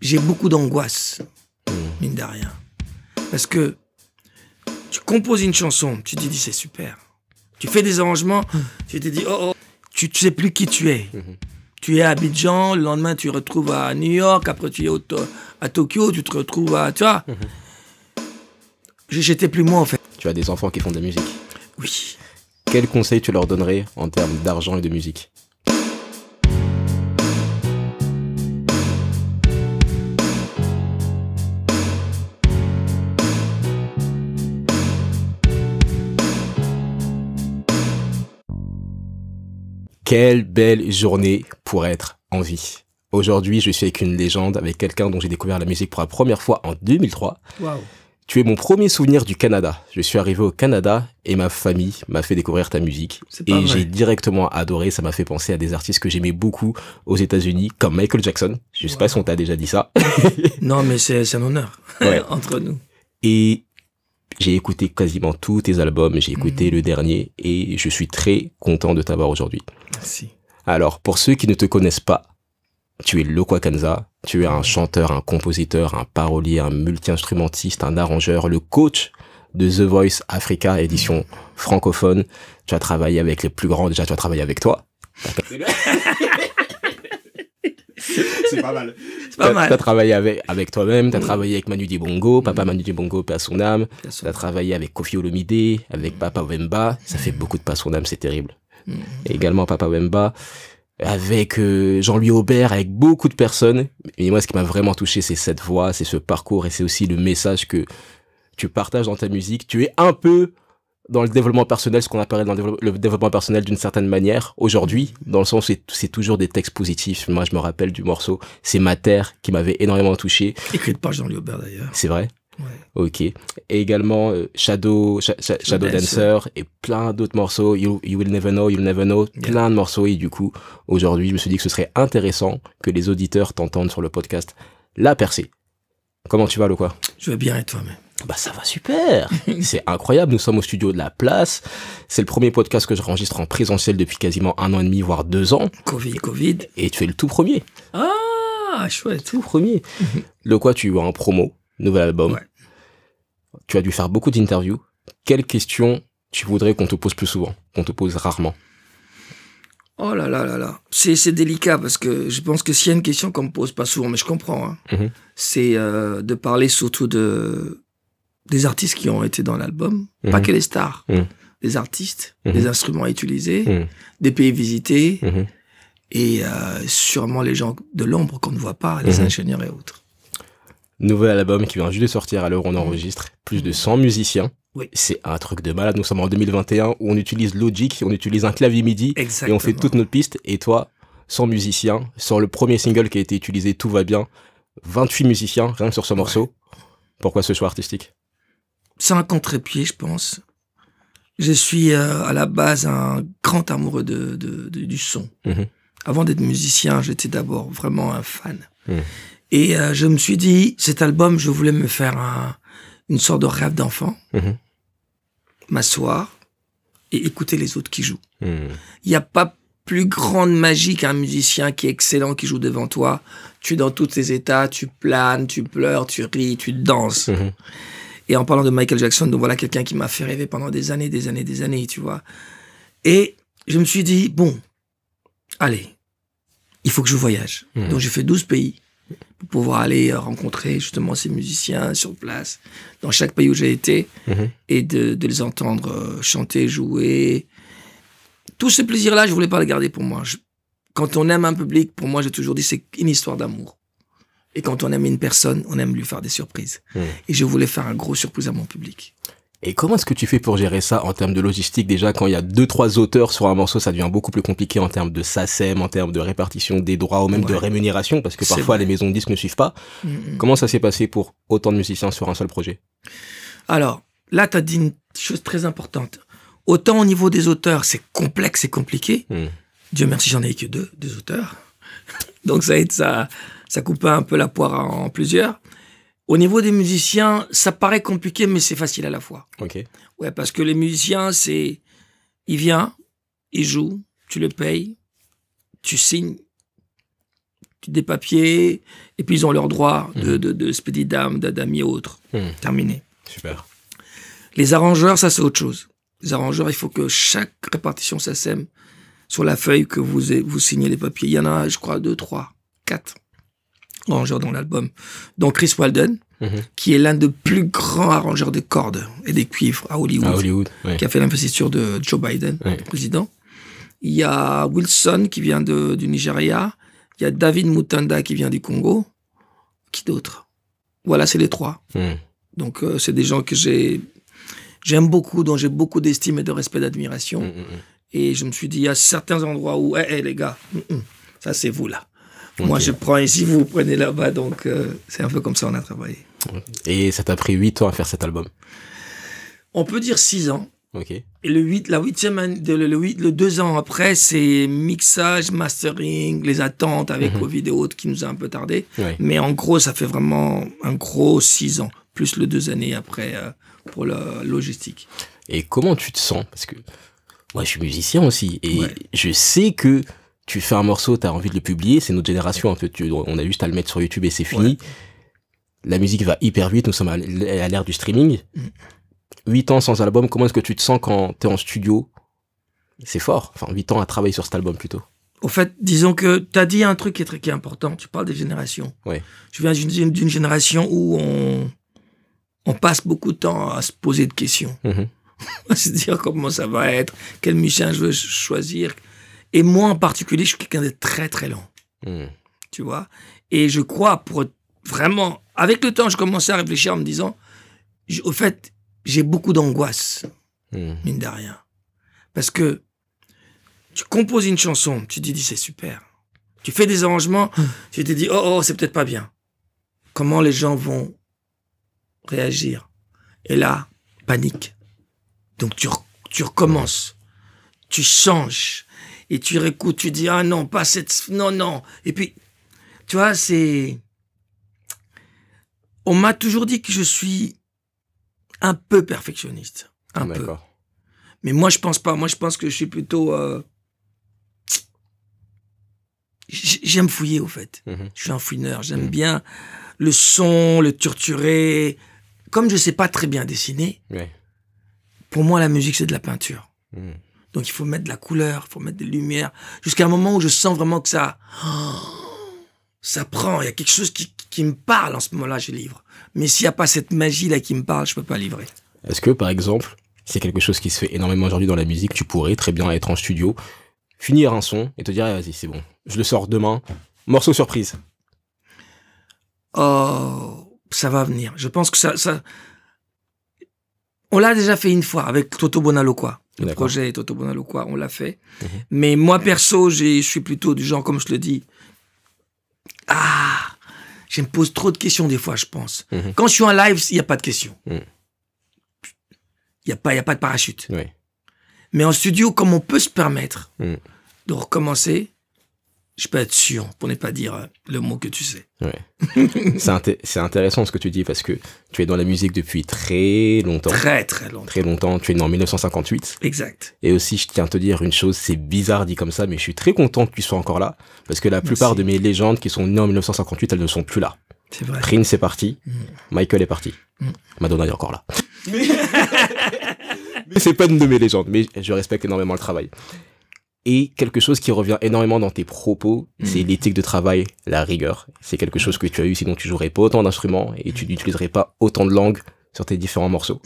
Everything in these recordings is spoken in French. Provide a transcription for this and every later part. j'ai beaucoup d'angoisse, mine de rien. Parce que tu composes une chanson, tu te dis c'est super. Tu fais des arrangements, tu te dis oh, oh. Tu sais plus qui tu es. Tu es à Abidjan, le lendemain tu te retrouves à New York, après tu es à Tokyo, tu te retrouves à... Tu vois, j'étais plus moi en fait. Tu as des enfants qui font de la musique. Oui. Quel conseil tu leur donnerais en termes d'argent et de musique ? Quelle belle journée pour être en vie. Aujourd'hui, je suis avec une légende, avec quelqu'un dont j'ai découvert la musique pour la première fois en 2003. Wow. Tu es mon premier souvenir du Canada. Je suis arrivé au Canada et ma famille m'a fait découvrir ta musique. Et j'ai directement adoré, ça m'a fait penser à des artistes que j'aimais beaucoup aux États-Unis, comme Michael Jackson. Je sais pas si on t'a déjà dit ça. Non, mais c'est un honneur, entre nous. Et... j'ai écouté quasiment tous tes albums, j'ai écouté le dernier et je suis très content de t'avoir aujourd'hui. Merci. Alors, pour ceux qui ne te connaissent pas, tu es Lokua Kanza, tu es un chanteur, un compositeur, un parolier, un multi-instrumentiste, un arrangeur, le coach de The Voice Africa, édition francophone. Tu as travaillé avec les plus grands, déjà tu as travaillé avec toi. C'est pas mal. T'as travaillé avec toi-même, t'as travaillé avec Manu Dibango, papa Manu Dibango, paix à son âme. T'as travaillé avec Kofi Olomide, avec Papa Wemba. Ça fait beaucoup de paix à son âme, c'est terrible. Et également Papa Wemba, avec Jean-Louis Aubert, avec beaucoup de personnes. Et moi, ce qui m'a vraiment touché, c'est cette voix, c'est ce parcours et c'est aussi le message que tu partages dans ta musique. Tu es un peu dans le développement personnel, ce qu'on appelle dans le développement personnel d'une certaine manière, aujourd'hui, dans le sens où c'est toujours des textes positifs. Moi, je me rappelle du morceau « C'est ma terre » qui m'avait énormément touché. Écrit par Jean-Louis Aubert, d'ailleurs. C'est vrai ? Ouais. Ok. Et également Shadow Dancer et plein d'autres morceaux, You Will Never Know, You'll Never Know, plein de morceaux. Et du coup, aujourd'hui, je me suis dit que ce serait intéressant que les auditeurs t'entendent sur le podcast La Percée. Comment tu vas, Lokua ? Je vais bien et toi-même. Bah ça va super, c'est incroyable, nous sommes au studio de La Place, c'est le premier podcast que je enregistre en présentiel depuis quasiment 1 an et demi, voire 2 ans. Covid. Et tu es le tout premier. Ah, chouette. Tout premier. Lokua, tu as un promo, nouvel album. Ouais. Tu as dû faire beaucoup d'interviews. Quelles questions tu voudrais qu'on te pose plus souvent, qu'on te pose rarement? Oh là là là là, c'est délicat parce que je pense que s'il y a une question qu'on me pose pas souvent, mais je comprends, hein, c'est de parler surtout de... des artistes qui ont été dans l'album, pas que les stars, des artistes, des instruments utilisés, des pays visités, et sûrement les gens de l'ombre qu'on ne voit pas, les ingénieurs et autres. Nouvel album qui vient juste de sortir à l'heure où on enregistre, plus de 100 musiciens. Oui. C'est un truc de malade, nous sommes en 2021 où on utilise Logic, on utilise un clavier MIDI. Exactement. Et on fait toutes nos pistes, et toi, 100 musiciens, sur le premier single qui a été utilisé, Tout va bien, 28 musiciens, rien que sur ce morceau. Pourquoi ce choix artistique ? C'est un contre-pied, je pense. Je suis à la base un grand amoureux du son. Avant d'être musicien, j'étais d'abord vraiment un fan. Et je me suis dit, cet album, je voulais me faire une sorte de rêve d'enfant, m'asseoir et écouter les autres qui jouent. Il n'y a pas plus grande magie qu'un musicien qui est excellent, qui joue devant toi. Tu es dans tous tes états, tu planes, tu pleures, tu ris, tu danses. Et en parlant de Michael Jackson, donc voilà quelqu'un qui m'a fait rêver pendant des années, tu vois. Et je me suis dit, bon, allez, il faut que je voyage. Donc j'ai fait 12 pays pour pouvoir aller rencontrer justement ces musiciens sur place, dans chaque pays où j'ai été, et de les entendre chanter, jouer. Tout ce plaisir-là, je ne voulais pas le garder pour moi. Quand on aime un public, pour moi, j'ai toujours dit, c'est une histoire d'amour. Et quand on aime une personne, on aime lui faire des surprises. Et je voulais faire un gros surprise à mon public. Et comment est-ce que tu fais pour gérer ça en termes de logistique? Déjà, quand il y a 2-3 auteurs sur un morceau, ça devient beaucoup plus compliqué en termes de SACEM, en termes de répartition des droits ou même de rémunération, parce que parfois les maisons de disques ne suivent pas. Comment ça s'est passé pour autant de musiciens sur un seul projet? Alors, là, tu as dit une chose très importante. Autant au niveau des auteurs, c'est complexe et compliqué. Dieu merci, j'en ai que 2, des auteurs. Donc ça aide ça... ça coupe un peu la poire en plusieurs. Au niveau des musiciens, ça paraît compliqué, mais c'est facile à la fois. Ok. Ouais, parce que les musiciens, c'est... il vient, il joue, tu le payes, tu signes, des papiers, et puis ils ont leur droit de ce petit dame, d'amis ou autres. Terminé. Super. Les arrangeurs, ça c'est autre chose. Les arrangeurs, il faut que chaque répartition SACEM, sur la feuille que vous signez les papiers, il y en a, je crois, 2, 3, 4 arrangeurs dans l'album. Donc Chris Walden, qui est l'un des plus grands arrangeurs de cordes et des cuivres à Hollywood, oui. Qui a fait l'investiture de Joe Biden, le président. Il y a Wilson qui vient du Nigeria. Il y a David Mutanda qui vient du Congo. Qui d'autre? Voilà, c'est les 3. Donc, c'est des gens que j'aime beaucoup, dont j'ai beaucoup d'estime et de respect, d'admiration. Et je me suis dit, il y a certains endroits où, hey, les gars, ça c'est vous là. Okay. Moi, je prends ici, vous prenez là-bas. Donc, c'est un peu comme ça on a travaillé. Et ça t'a pris 8 ans à faire cet album? On peut dire 6 ans. Okay. Et le 2 ans après, c'est mixage, mastering, les attentes avec Covid et autres qui nous a un peu tardé. Mais en gros, ça fait vraiment un gros 6 ans, plus le 2 années après pour la logistique. Et comment tu te sens? Parce que moi, je suis musicien aussi. Et je sais que tu fais un morceau, tu as envie de le publier. C'est notre génération. Un peu. On a juste à le mettre sur YouTube et c'est fini. La musique va hyper vite. Nous sommes à l'ère du streaming. 8 ans sans album, comment est-ce que tu te sens quand tu es en studio? C'est fort, enfin 8 ans à travailler sur cet album plutôt. Au fait, disons que tu as dit un truc qui est important, tu parles des générations. Je viens d'une génération où on passe beaucoup de temps à se poser de questions, à se dire comment ça va être, quel musicien je veux choisir. Et moi en particulier, je suis quelqu'un de très très lent, tu vois. Et je crois vraiment, avec le temps, je commençais à réfléchir en me disant, au fait, j'ai beaucoup d'angoisse, mine de rien. Parce que tu composes une chanson, tu te dis c'est super. Tu fais des arrangements, tu te dis oh c'est peut-être pas bien. Comment les gens vont réagir? Et là, panique. Donc tu recommences, tu changes, et tu réécoutes, tu dis ah non, pas cette... Non, non. Et puis, tu vois, c'est... On m'a toujours dit que je suis... un peu perfectionniste, un peu. Mais moi, je pense pas. Moi, je pense que je suis plutôt... J'aime fouiller, au fait. Je suis un fouineur. J'aime bien le son, le torturer. Comme je sais pas très bien dessiner, pour moi, la musique, c'est de la peinture. Donc, il faut mettre de la couleur, il faut mettre des lumières, jusqu'à un moment où je sens vraiment que ça... ça prend. Il y a quelque chose qui me parle en ce moment-là, je livre. Mais s'il n'y a pas cette magie-là qui me parle, je ne peux pas livrer. Est-ce que, par exemple, c'est quelque chose qui se fait énormément aujourd'hui dans la musique, tu pourrais très bien être en studio, finir un son et te dire, ah, vas-y, c'est bon, je le sors demain, morceau surprise? Oh, ça va venir. Je pense que ça... On l'a déjà fait une fois avec Toto Bonalo, quoi. Le projet Toto Bonalo, quoi, on l'a fait. Mais moi, perso, je suis plutôt du genre, comme je le dis, ah, je me pose trop de questions des fois, je pense. Quand je suis en live, il n'y a pas de questions. Il n'y a pas de parachute. Mais en studio, comme on peut se permettre de recommencer, je peux être sûr, pour ne pas dire le mot que tu sais. C'est intéressant ce que tu dis, parce que tu es dans la musique depuis très longtemps. Très longtemps. Tu es né en 1958. Exact. Et aussi, je tiens à te dire une chose, c'est bizarre dit comme ça, mais je suis très content que tu sois encore là, parce que la plupart de mes légendes qui sont nées en 1958, elles ne sont plus là. C'est vrai. Prince est parti, Michael est parti, Madonna est encore là. Mais c'est pas une de mes légendes, mais je respecte énormément le travail. Et quelque chose qui revient énormément dans tes propos, c'est l'éthique de travail, la rigueur. C'est quelque chose que tu as eu, sinon tu jouerais pas autant d'instruments et tu n'utiliserais pas autant de langues sur tes différents morceaux.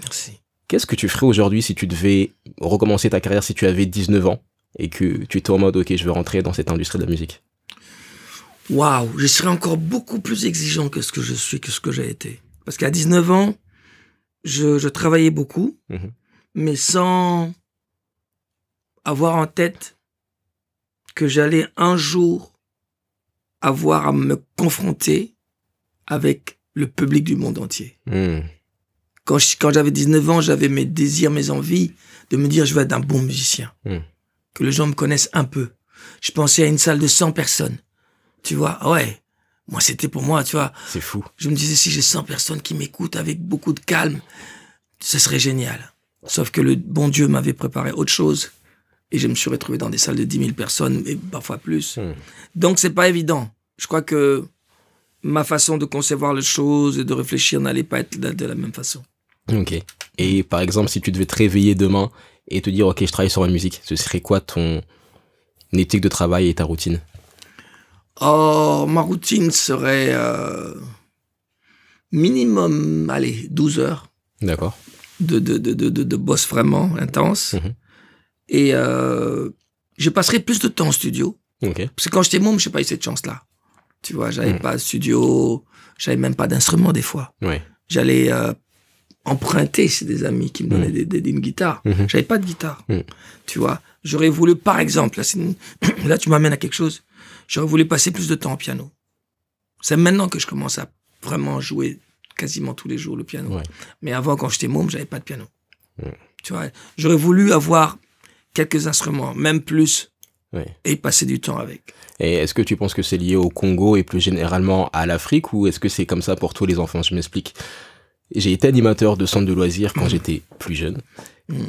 Merci. Qu'est-ce que tu ferais aujourd'hui si tu devais recommencer ta carrière, si tu avais 19 ans et que tu étais en mode, ok, je veux rentrer dans cette industrie de la musique? Waouh, je serais encore beaucoup plus exigeant que ce que je suis, que ce que j'ai été. Parce qu'à 19 ans, je travaillais beaucoup, mais sans... avoir en tête que j'allais un jour avoir à me confronter avec le public du monde entier. Quand j'avais 19 ans, j'avais mes désirs, mes envies de me dire je veux être un bon musicien. Que les gens me connaissent un peu. Je pensais à une salle de 100 personnes. Tu vois, moi, c'était pour moi, tu vois. C'est fou. Je me disais, si j'ai 100 personnes qui m'écoutent avec beaucoup de calme, ce serait génial. Sauf que le bon Dieu m'avait préparé autre chose. Et je me suis retrouvé dans des salles de 10 000 personnes, et parfois plus. Donc, c'est pas évident. je crois que ma façon de concevoir les choses et de réfléchir n'allait pas être de la même façon. Ok. Et par exemple, si tu devais te réveiller demain et te dire, ok, je travaille sur ma musique, ce serait quoi ton éthique de travail et ta routine? Oh, ma routine serait minimum, allez, 12 heures. D'accord. De boss vraiment intense. Mmh. Et je passerai plus de temps en studio. Okay. Parce que quand j'étais môme, je n'ai pas eu cette chance-là. Tu vois, j'avais pas de studio, j'avais même pas d'instrument des fois. Ouais. J'allais emprunter chez des amis qui me donnaient une guitare. Mmh. J'avais pas de guitare. Mmh. Tu vois, j'aurais voulu, par exemple, là, là tu m'amènes à quelque chose, j'aurais voulu passer plus de temps au piano. C'est maintenant que je commence à vraiment jouer quasiment tous les jours le piano. Ouais. Mais avant, quand j'étais môme, j'avais pas de piano. Mmh. Tu vois, j'aurais voulu avoir quelques instruments, même plus. Oui. Et passer du temps avec. Et est-ce que tu penses que c'est lié au Congo et plus généralement à l'Afrique, ou est-ce que c'est comme ça pour tous les enfants? Je m'explique. J'ai été animateur de centre de loisirs quand j'étais plus jeune,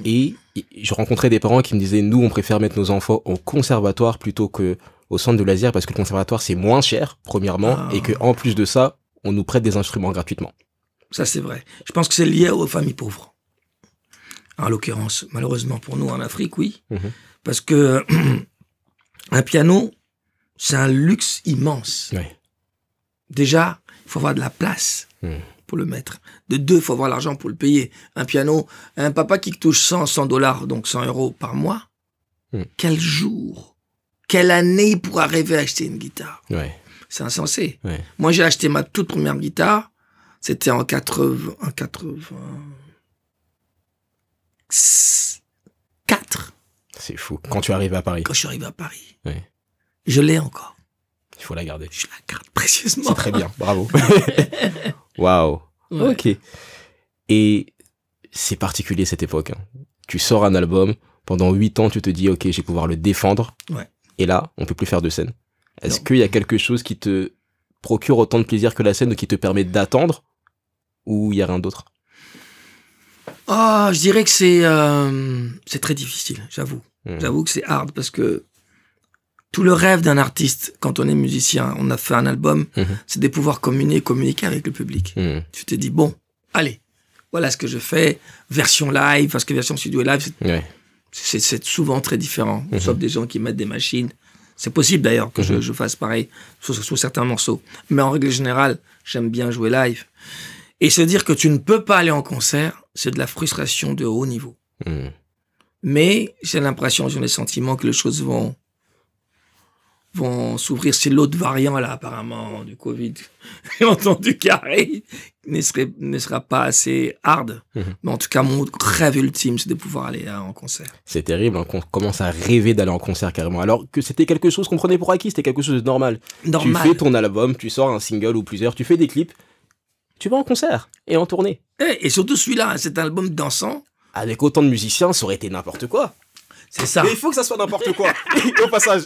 et je rencontrais des parents qui me disaient, nous on préfère mettre nos enfants au conservatoire plutôt qu'au centre de loisirs, parce que le conservatoire c'est moins cher premièrement, et qu'en plus de ça on nous prête des instruments gratuitement. Ça c'est vrai, je pense que c'est lié aux familles pauvres en l'occurrence, malheureusement pour nous en Afrique. Oui. Parce que un piano, c'est un luxe immense. Oui. Déjà, il faut avoir de la place pour le mettre. De deux, il faut avoir l'argent pour le payer. Un piano, un papa qui touche 100 $, donc 100 euros par mois, quel jour, quelle année il pourra rêver à acheter une guitare? Oui. C'est insensé. Oui. Moi, j'ai acheté ma toute première guitare, c'était en 84. C'est fou. Quand tu arrives à Paris. Quand je suis arrivé à Paris. Oui. Je l'ai encore. Il faut la garder. Je la garde précieusement. C'est très bien. Bravo. Waouh. Wow. Ouais. Ok. Et c'est particulier cette époque. Tu sors un album. Pendant 8 ans, tu te dis, ok, je vais pouvoir le défendre. Ouais. Et là, on ne peut plus faire de scène. Est-ce qu'il y a quelque chose qui te procure autant de plaisir que la scène, qui te permet d'attendre, ou il n'y a rien d'autre? Oh, je dirais que c'est très difficile, j'avoue. J'avoue que c'est hard, parce que tout le rêve d'un artiste, quand on est musicien, on a fait un album, c'est de pouvoir communiquer avec le public. Tu t'es dit, bon, allez, voilà ce que je fais, version live, parce que version studio et live, c'est souvent très différent, sauf des gens qui mettent des machines. C'est possible d'ailleurs que je fasse pareil sur certains morceaux. Mais en règle générale, j'aime bien jouer live. Et se dire que tu ne peux pas aller en concert, c'est de la frustration de haut niveau. Mais j'ai l'impression, j'ai le sentiment que les choses vont s'ouvrir. C'est l'autre variant, là, apparemment, du Covid. J'ai entendu carré, ne sera pas assez hard. Mais en tout cas, mon rêve ultime, c'est de pouvoir aller en concert. C'est terrible, hein, qu'on commence à rêver d'aller en concert carrément. Alors que c'était quelque chose qu'on prenait pour acquis, c'était quelque chose de normal. Tu fais ton album, tu sors un single ou plusieurs, tu fais des clips, tu vas en concert et en tournée. Et surtout celui-là, cet album dansant. Avec autant de musiciens, ça aurait été n'importe quoi. C'est ça. Mais il faut que ça soit n'importe quoi, au passage.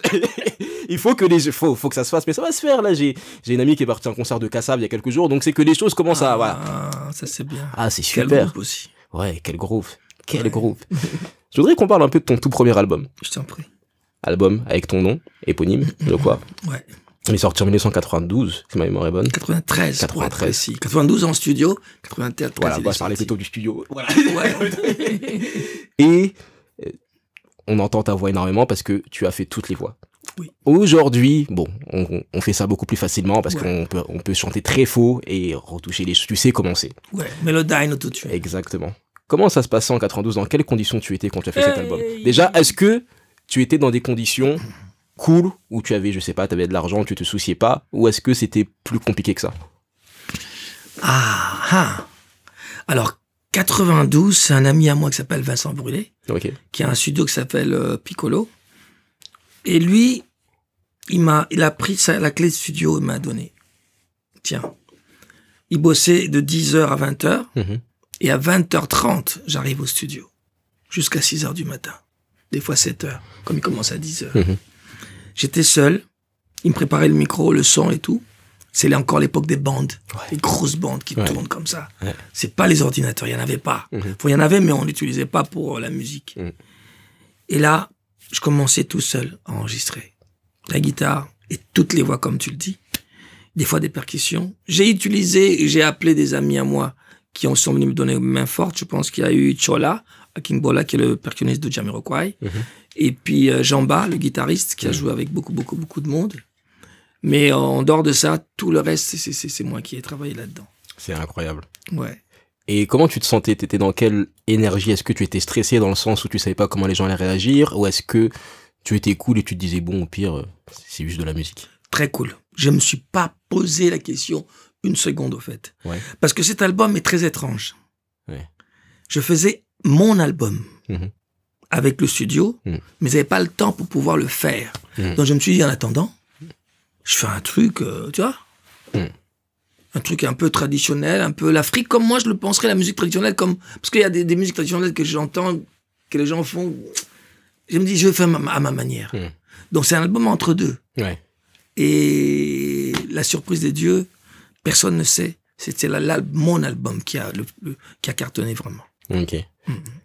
Il faut que faut que ça se fasse, mais ça va se faire. Là, j'ai une amie qui est partie en concert de Kassav il y a quelques jours, donc c'est que les choses commencent à... Voilà. Ça c'est bien. Ah, c'est super. Quel groupe aussi. Ouais, quel groupe. Quel groupe. Je voudrais qu'on parle un peu de ton tout premier album. Je t'en prie. Album avec ton nom, éponyme, je crois. Ouais. Il est sorti en 1992, si ma mémoire est bonne. 93. 93. Si. 92 en studio, 93. Voilà, je parlais plutôt du studio. Voilà. Ouais. Et on entend ta voix énormément parce que tu as fait toutes les voix. Oui. Aujourd'hui, bon, on fait ça beaucoup plus facilement parce qu'on peut chanter très faux et retoucher les... Tu sais comment c'est. Ouais, Melodyne auto-tune. Exactement. Comment ça se passait en 92? Dans quelles conditions tu étais quand tu as fait cet album? Déjà, est-ce que tu étais dans des conditions... cool, où tu avais, je sais pas, tu avais de l'argent, tu te souciais pas, ou est-ce que c'était plus compliqué que ça? Alors, 92, c'est un ami à moi qui s'appelle Vincent Brûlé, qui a un studio qui s'appelle Piccolo, et lui, il a pris la clé de studio et m'a donné. Tiens, il bossait de 10h à 20h, et à 20h30, j'arrive au studio, jusqu'à 6h du matin, des fois 7h, comme il commence à 10h. J'étais seul, il me préparait le micro, le son et tout. C'est encore l'époque des bandes, les grosses bandes qui tournent comme ça. C'est pas les ordinateurs, il n'y en avait pas. Enfin, il y en avait, mais on l'utilisait pas pour la musique. Et là, je commençais tout seul à enregistrer. La guitare et toutes les voix, comme tu le dis. des fois des percussions. J'ai utilisé, j'ai appelé des amis à moi qui sont venus me donner main forte. Je pense qu'il y a eu Tchola, Aking Bola, qui est le percussionniste de Jamiroquai. Mm-hmm. Et puis Jamba, le guitariste, qui a joué avec beaucoup de monde. Mais en dehors de ça, tout le reste, c'est moi qui ai travaillé là-dedans. C'est incroyable. Ouais. Et comment tu te sentais? Tu étais dans quelle énergie? Est-ce que tu étais stressé dans le sens où tu ne savais pas comment les gens allaient réagir? Ou est-ce que tu étais cool et tu te disais, bon, au pire, c'est juste de la musique? Très cool. Je ne me suis pas posé la question une seconde, au fait. Ouais. Parce que cet album est très étrange. Ouais. Je faisais mon album avec le studio, mais je n'avais pas le temps pour pouvoir le faire. Donc je me suis dit, en attendant, je fais un truc, tu vois, un truc un peu traditionnel, un peu l'Afrique, comme moi je le penserais, la musique traditionnelle, comme... Parce qu'il y a des musiques traditionnelles que j'entends, que les gens font. Je me dis, je vais faire à ma manière. Donc c'est un album entre deux. Ouais. Et la surprise des dieux, personne ne sait. C'était mon album qui a cartonné vraiment. Ok.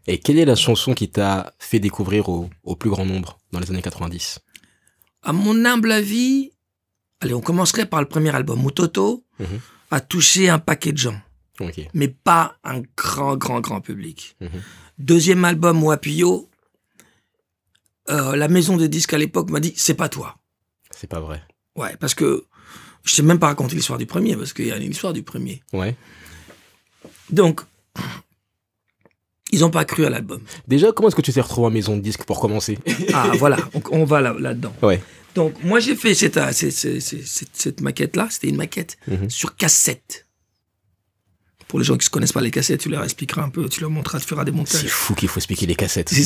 Et quelle est la chanson qui t'a fait découvrir au plus grand nombre dans les années 90? À mon humble avis... Allez, on commencerait par le premier album où Toto a touché un paquet de gens, mais pas un grand public. Deuxième album où Appuyo, la maison de disques à l'époque m'a dit « c'est pas toi ». C'est pas vrai. Ouais, parce que je sais même pas raconter l'histoire du premier, parce qu'il y a une histoire du premier. Ouais. Donc, ils n'ont pas cru à l'album. Déjà, comment est-ce que tu t'es retrouvé à maison de disques pour commencer? Ah, voilà, on va là-dedans. Ouais. Donc, moi, j'ai fait cette maquette-là. C'était une maquette sur cassette. Pour les gens qui ne connaissent pas les cassettes, tu leur expliqueras un peu, tu leur montreras, tu feras des montages. C'est fou qu'il faut expliquer les cassettes. Ça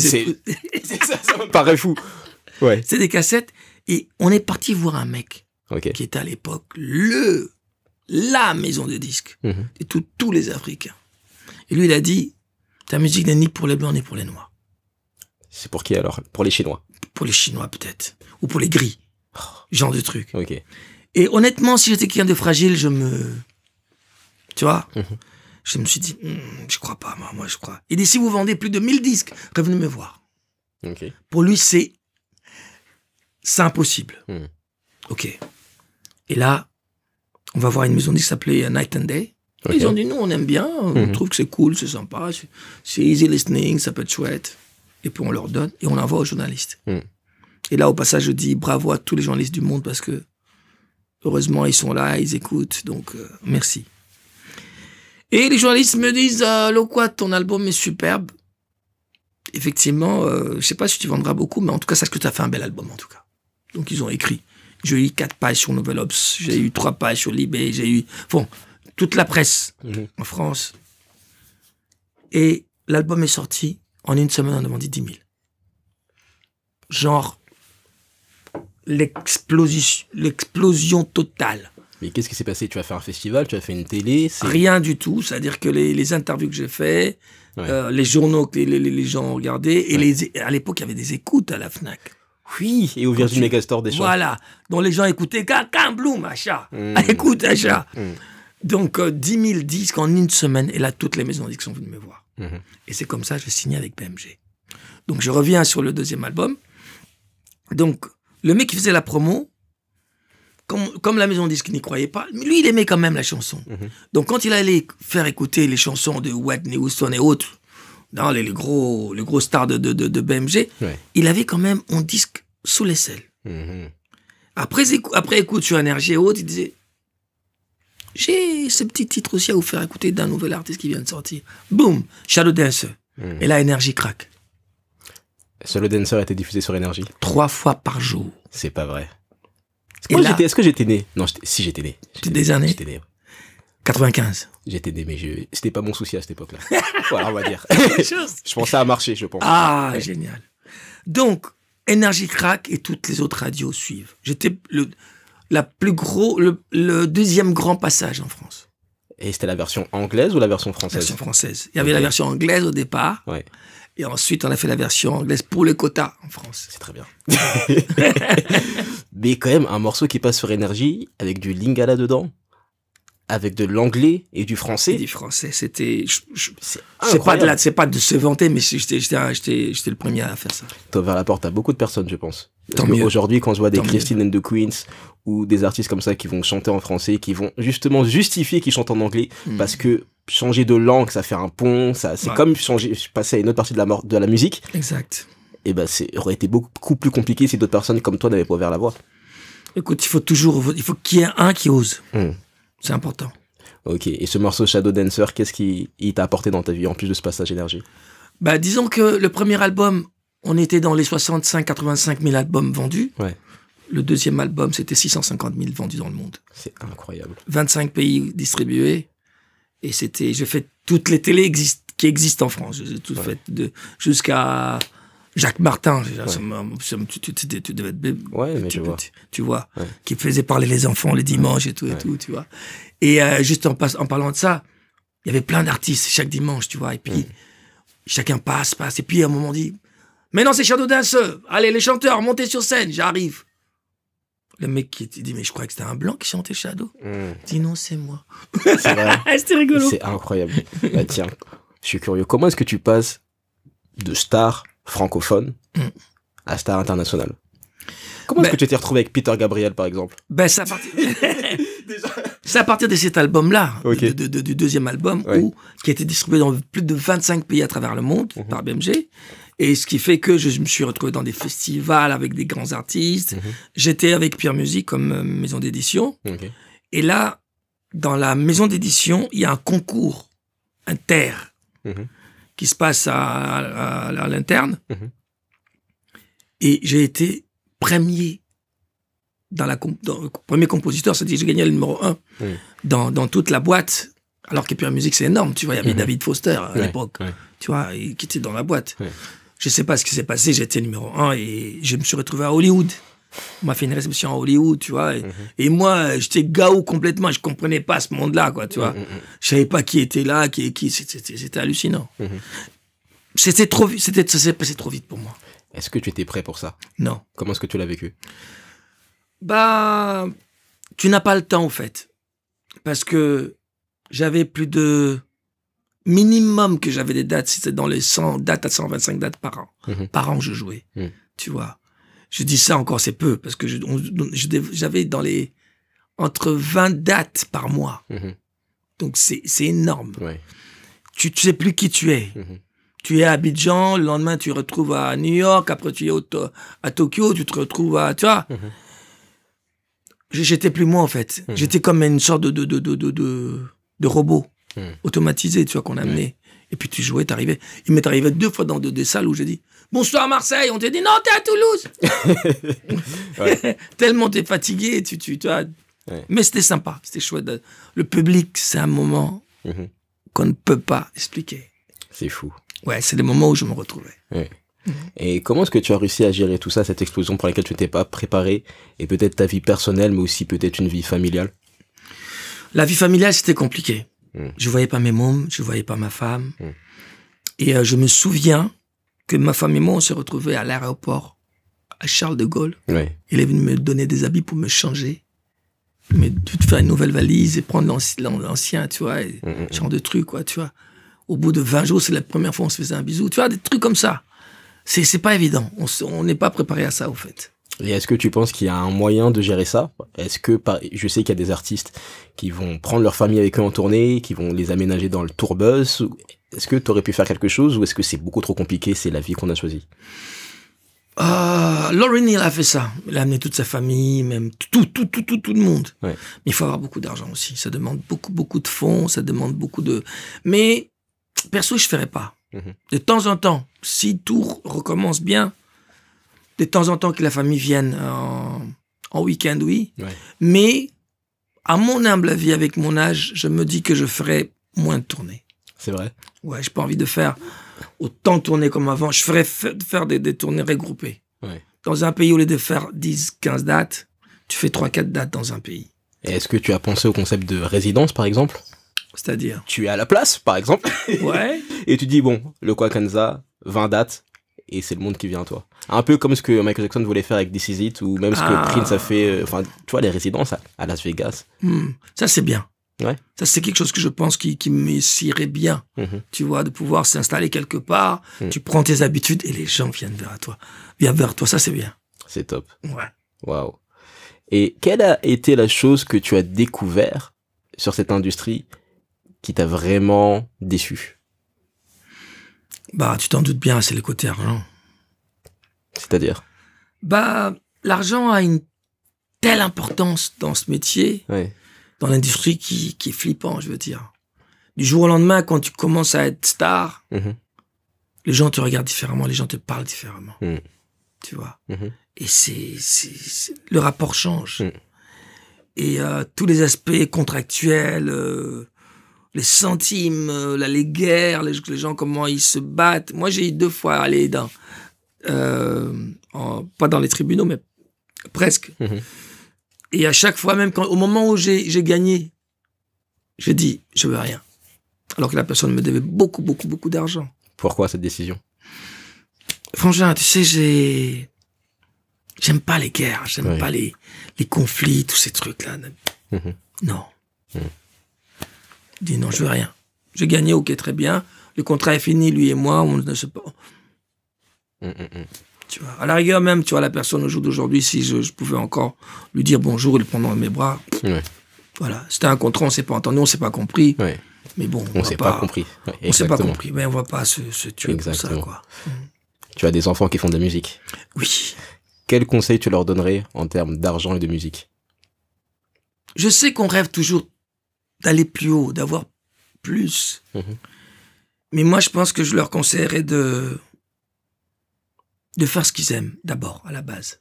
me paraît fou. Ouais. C'est des cassettes. Et on est parti voir un mec qui était à l'époque la maison de disques de tous les Africains. Et lui, il a dit, ta musique n'est ni pour les Blancs ni pour les Noirs. C'est pour qui alors? Pour les Chinois? Pour les Chinois peut-être, ou pour les Gris, genre de truc. Et honnêtement, si j'étais quelqu'un de fragile, tu vois, je me suis dit, je crois pas, moi je crois. Il dit, si vous vendez plus de 1000 disques, revenez me voir. Pour lui, c'est impossible. Et là, on va voir une maison de disques qui s'appelait Night and Day. Ils ont dit, nous on aime bien, on trouve que c'est cool, c'est sympa, c'est easy listening, ça peut être chouette. Et puis on leur donne et on l'envoie aux journalistes. Et là, au passage, je dis bravo à tous les journalistes du monde parce que, heureusement, ils sont là, ils écoutent, donc merci. Et les journalistes me disent, Lokua, ton album est superbe. Effectivement, je ne sais pas si tu vendras beaucoup, mais en tout cas, sache que tu as fait un bel album, en tout cas. Donc, ils ont écrit. J'ai eu 4 pages sur Nouvel Obs, j'ai eu 3 pages sur Libé, j'ai eu... Bon, toute la presse en France. Et l'album est sorti. En une semaine, on a vendu 10 000. Genre, l'explosion totale. Mais qu'est-ce qui s'est passé? Tu as fait un festival, tu as fait une télé? Rien du tout. C'est-à-dire que les interviews que j'ai faites, les journaux que les gens ont regardés, et à l'époque, il y avait des écoutes à la FNAC. Oui, et au Virgin Megastore des choses. Voilà, dont les gens écoutaient « Kakam Bloom, achat Écoute, achat Donc, 10 000 disques en une semaine, et là, toutes les maisons de disques sont venues me voir. Et c'est comme ça que je signais avec BMG. Donc, je reviens sur le deuxième album. Donc, le mec qui faisait la promo, comme la maison de disques n'y croyait pas, lui, il aimait quand même la chanson. Donc, quand il allait faire écouter les chansons de Whitney Houston et autres, dans les gros stars de BMG, il avait quand même un disque sous l'aisselle. Après écoute sur NRJ et autres, il disait... J'ai ce petit titre aussi à vous faire écouter d'un nouvel artiste qui vient de sortir. Boum, Shadow Dancer. Et là, NRJ craque. Shadow Dancer a été diffusé sur NRJ 3 fois par jour. C'est pas vrai. Est-ce que j'étais né? Non, si j'étais né. J'étais des années? J'étais né. 95. J'étais né, mais c'était pas mon souci à cette époque-là. Voilà, on va dire. Je pensais à marcher, je pense. Ah, génial. Donc, NRJ craque et toutes les autres radios suivent. J'étais le deuxième grand passage en France. Et c'était la version anglaise ou la version française? La version française. Il y avait la version anglaise au départ. Et ensuite, on a fait la version anglaise pour les quotas en France. C'est très bien. Mais quand même, un morceau qui passe sur NRJ avec du Lingala dedans, avec de l'anglais et du français. Et du français, c'était... C'est pas de se vanter, mais j'étais le premier à faire ça. T'as ouvert la porte à beaucoup de personnes, je pense. Aujourd'hui, quand je vois des Christine and the Queens ou des artistes comme ça qui vont chanter en français, qui vont justement justifier qu'ils chantent en anglais, parce que changer de langue, ça fait un pont, ça, c'est comme changer, passer à une autre partie de la musique. Exact. Et ben, ça aurait été beaucoup plus compliqué si d'autres personnes comme toi n'avaient pas ouvert la voie. Écoute, il faut qu'il y ait un qui ose. C'est important. Ok, et ce morceau Shadow Dancer, qu'est-ce qu'il t'a apporté dans ta vie, en plus de ce passage énergie? Bah, disons que le premier album, on était dans les 65-85 000 albums vendus. Ouais. Le deuxième album, c'était 650 000 vendus dans le monde. C'est incroyable. 25 pays distribués. Et c'était, je fais toutes les télés qui existent en France. J'ai tout fait jusqu'à Jacques Martin. Tu devais être... Ouais, mais je vois. Tu vois, qui faisait parler les enfants les dimanches et tout, tu vois. Et juste en parlant de ça, il y avait plein d'artistes chaque dimanche, tu vois. Et puis, chacun passe. Et puis, à un moment, on dit, maintenant, c'est Shadow Dancer. Allez, les chanteurs, montez sur scène, j'arrive. Le mec qui dit, mais je croyais que c'était un blanc qui chantait Shadow. Dis non, c'est moi. C'est vrai. C'était rigolo. C'est incroyable. Bah, tiens, je suis curieux. Comment est-ce que tu passes de star francophone à star internationale? Comment est-ce que tu t'es retrouvé avec Peter Gabriel, par exemple? Ben, c'est à partir... C'est à partir de cet album-là, du deuxième album, qui a été distribué dans plus de 25 pays à travers le monde par BMG. Et ce qui fait que je me suis retrouvé dans des festivals avec des grands artistes. J'étais avec Pierre Musique comme maison d'édition. Et là, dans la maison d'édition, il y a un concours inter qui se passe à l'interne. Et j'ai été premier. Dans le premier compositeur, c'est-à-dire j'ai gagné le numéro 1 dans toute la boîte, alors que Pierre Musique, c'est énorme, tu vois, il y avait David Foster à l'époque, tu vois, qui était dans la boîte. Je sais pas ce qui s'est passé, j'étais numéro 1 et je me suis retrouvé à Hollywood. On m'a fait une réception à Hollywood, tu vois, et moi, j'étais gaou complètement, je comprenais pas ce monde-là, quoi, tu vois. Je savais pas qui était là, c'était hallucinant. C'était trop vite, ça s'est passé trop vite pour moi. Est-ce que tu étais prêt pour ça? Non. Comment est-ce que tu l'as vécu? Bah, tu n'as pas le temps, en fait. Parce que j'avais plus de... Minimum que j'avais des dates, c'était dans les 100 dates à 125 dates par an. Par an, je jouais, tu vois. Je dis ça encore, c'est peu, parce que j'avais dans les... Entre 20 dates par mois. Donc, c'est énorme. Ouais. Tu sais plus qui tu es. Tu es à Abidjan, le lendemain, tu te retrouves à New York, après, tu es à Tokyo, tu te retrouves à... Tu vois, j'étais plus moi, en fait. J'étais comme une sorte de robot automatisé, tu vois, qu'on amenait. Et puis tu jouais, t'arrivais. Il m'est arrivé 2 fois dans des salles où j'ai dit « Bonsoir Marseille !» On t'a dit « Non, t'es à Toulouse !» Tellement t'es fatigué, tu vois. Mais c'était sympa, c'était chouette. Le public, c'est un moment qu'on ne peut pas expliquer. C'est fou. Ouais, c'est le moment où je me retrouvais. Ouais. Et comment est-ce que tu as réussi à gérer tout ça, cette explosion pour laquelle tu n'étais pas préparé, et peut-être ta vie personnelle, mais aussi peut-être une vie familiale? La vie familiale, c'était compliqué. Je voyais pas mes mômes, je voyais pas ma femme. Et je me souviens que ma femme et moi, on s'est retrouvés à l'aéroport, à Charles de Gaulle. Ouais. Il est venu me donner des habits pour me changer, de faire une nouvelle valise et prendre l'ancien, tu vois, genre de truc, quoi, tu vois. Au bout de 20 jours, c'est la première fois qu'on se faisait un bisou, tu vois, des trucs comme ça. C'est pas évident, on n'est pas préparé à ça au fait. Et est-ce que tu penses qu'il y a un moyen de gérer ça? Est-ce que, je sais qu'il y a des artistes qui vont prendre leur famille avec eux en tournée, qui vont les aménager dans le tourbus, est-ce que tu aurais pu faire quelque chose ou est-ce que c'est beaucoup trop compliqué, c'est la vie qu'on a choisie? Lauryn Hill a fait ça, elle a amené toute sa famille, même tout le monde. Ouais. Mais il faut avoir beaucoup d'argent aussi, ça demande beaucoup de fonds, ça demande beaucoup de... Mais perso je ferais pas. De temps en temps, si tout recommence bien, de temps en temps que la famille vienne en week-end, oui. Ouais. Mais à mon humble avis, avec mon âge, je me dis que je ferai moins de tournées. C'est vrai? Ouais, j'ai pas envie de faire autant de tournées comme avant. Je ferai faire des tournées regroupées. Ouais. Dans un pays, au lieu de faire 10, 15 dates, tu fais 3-4 dates dans un pays. Et est-ce que tu as pensé au concept de résidence, par exemple? C'est-à-dire? Tu es à la place, par exemple. Ouais. Et tu dis, bon, Lokua Kanza, 20 dates, et c'est le monde qui vient à toi. Un peu comme ce que Michael Jackson voulait faire avec This Is It, ou même ce que Prince a fait, enfin, tu vois, les résidences à Las Vegas. Ça, c'est bien. Ouais. Ça, c'est quelque chose que je pense qui m'irait bien, tu vois, de pouvoir s'installer quelque part, tu prends tes habitudes et les gens viennent vers toi. Ça, c'est bien. C'est top. Ouais. Waouh. Et quelle a été la chose que tu as découvert sur cette industrie qui t'a vraiment déçu? Bah, tu t'en doutes bien, c'est le côté argent. C'est-à-dire? Bah, l'argent a une telle importance dans ce métier, ouais, dans l'industrie, qui est flippant, je veux dire. Du jour au lendemain, quand tu commences à être star, mm-hmm, les gens te regardent différemment, les gens te parlent différemment. Mm. Tu vois, mmh. Et c'est le rapport change, mmh, et tous les aspects contractuels, les centimes, les guerres, les gens comment ils se battent. Moi j'ai eu 2 fois à aller dans pas dans les tribunaux mais presque, mmh, et à chaque fois, même quand au moment où j'ai gagné, j'ai dit je veux rien, alors que la personne me devait beaucoup d'argent. Pourquoi cette décision? Franchement, tu sais, j'aime pas les guerres, j'aime, oui, pas les conflits, tous ces trucs-là. Mm-hmm. Non. Mm. Je dis non, je veux rien. J'ai gagné, ok, très bien. Le contrat est fini, lui et moi, on ne sait pas. Mm-mm. Tu vois, à la rigueur même, tu vois, la personne au jour d'aujourd'hui, si je pouvais encore lui dire bonjour et le prendre dans mes bras. Oui. Voilà, c'était un contrat, on s'est pas entendu, on s'est pas compris. Oui. Mais bon, on s'est pas compris. Ouais, on s'est pas compris, mais on va pas se tuer comme ça, quoi. Mm. Tu as des enfants qui font de la musique. Oui. Quel conseil tu leur donnerais en termes d'argent et de musique? Je sais qu'on rêve toujours d'aller plus haut, d'avoir plus. Mmh. Mais moi, je pense que je leur conseillerais de faire ce qu'ils aiment, d'abord, à la base.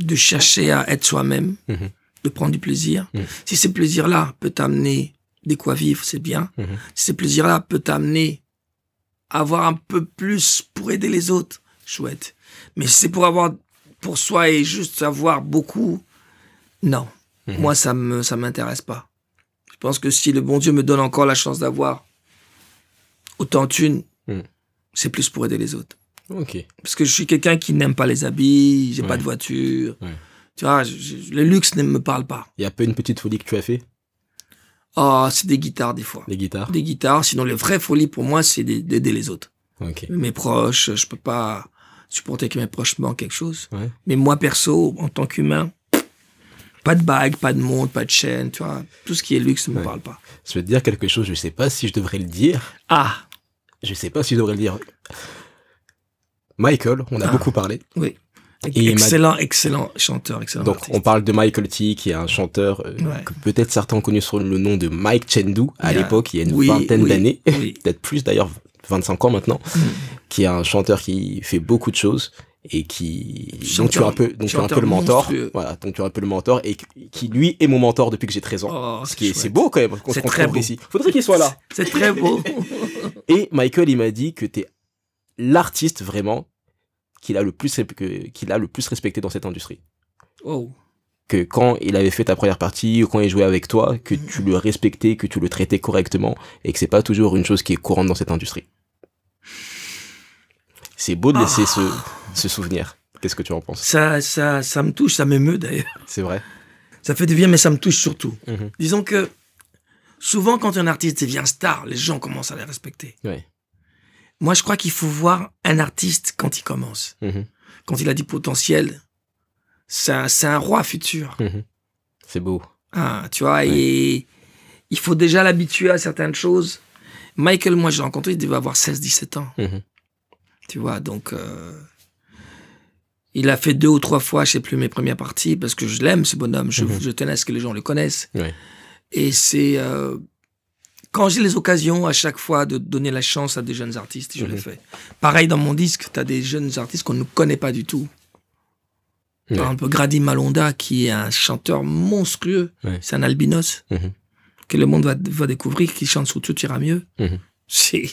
De chercher à être soi-même, mmh, de prendre du plaisir. Mmh. Si ce plaisir-là peut t'amener de quoi vivre, c'est bien. Mmh. Si ce plaisir-là peut t'amener avoir un peu plus pour aider les autres, chouette. Mais c'est pour avoir pour soi et juste avoir beaucoup, non. Mmh. Moi, ça m'intéresse pas. Je pense que si le bon Dieu me donne encore la chance d'avoir autant de thunes, mmh, c'est plus pour aider les autres. Okay. Parce que je suis quelqu'un qui n'aime pas les habits, j'ai, ouais, pas de voiture. Ouais. Tu vois, le luxe ne me parle pas. Il y a pas une petite folie que tu as fait? Ah, oh, c'est des guitares, des fois. Des guitares? Des guitares. Sinon, les vraies folies, pour moi, c'est d'aider les autres. Okay. Mes proches, je peux pas supporter que mes proches manquent quelque chose. Ouais. Mais moi, perso, en tant qu'humain, pas de bague, pas de montre, pas de chaîne, tu vois. Tout ce qui est luxe ne, ouais, me parle pas. Je vais te dire quelque chose, je sais pas si je devrais le dire. Ah! Je sais pas si je devrais le dire. Michael, on a beaucoup parlé. Oui. Et excellent chanteur, excellent. Donc, artiste. On parle de Michael T, qui est un chanteur, ouais, que peut-être certains ont connu sous le nom de Mike Chendu à l'époque, il y a une vingtaine d'années, peut-être plus d'ailleurs, 25 ans maintenant, qui est un chanteur qui fait beaucoup de choses et qui, donc tu es un peu le mentor, voilà, donc tu es un peu le mentor et qui lui est mon mentor depuis que j'ai 13 ans. Oh, ce qui est, c'est beau quand même. C'est très beau. Ici. Faudrait qu'il soit là. C'est très beau. Et Michael, il m'a dit que t'es l'artiste vraiment qu'il a le plus respecté dans cette industrie. Oh. Que quand il avait fait ta première partie ou quand il jouait avec toi, que tu le respectais, que tu le traitais correctement et que c'est pas toujours une chose qui est courante dans cette industrie. C'est beau de laisser ce souvenir. Qu'est-ce que tu en penses? Ça me touche, ça m'émeut d'ailleurs. C'est vrai. Ça fait du bien, mais ça me touche surtout. Mm-hmm. Disons que souvent quand un artiste devient star, les gens commencent à les respecter. Oui. Moi, je crois qu'il faut voir un artiste quand il commence. Mmh. Quand il a du potentiel, c'est un roi futur. Mmh. C'est beau. Ah, tu vois, ouais, et il faut déjà l'habituer à certaines choses. Michael, moi, je l'ai rencontré, il devait avoir 16-17 ans. Mmh. Tu vois, donc... il a fait 2 ou 3 fois, je sais plus, mes premières parties, parce que je l'aime, ce bonhomme. Je tenais à ce que les gens le connaissent. Ouais. Et c'est... quand j'ai les occasions à chaque fois de donner la chance à des jeunes artistes, je le fais. Pareil, dans mon disque, tu as des jeunes artistes qu'on ne connaît pas du tout. Ouais. Par exemple, Grady Malonda, qui est un chanteur monstrueux, ouais, c'est un albinos, que le monde va découvrir, qui chante sous Tout ira mieux. C'est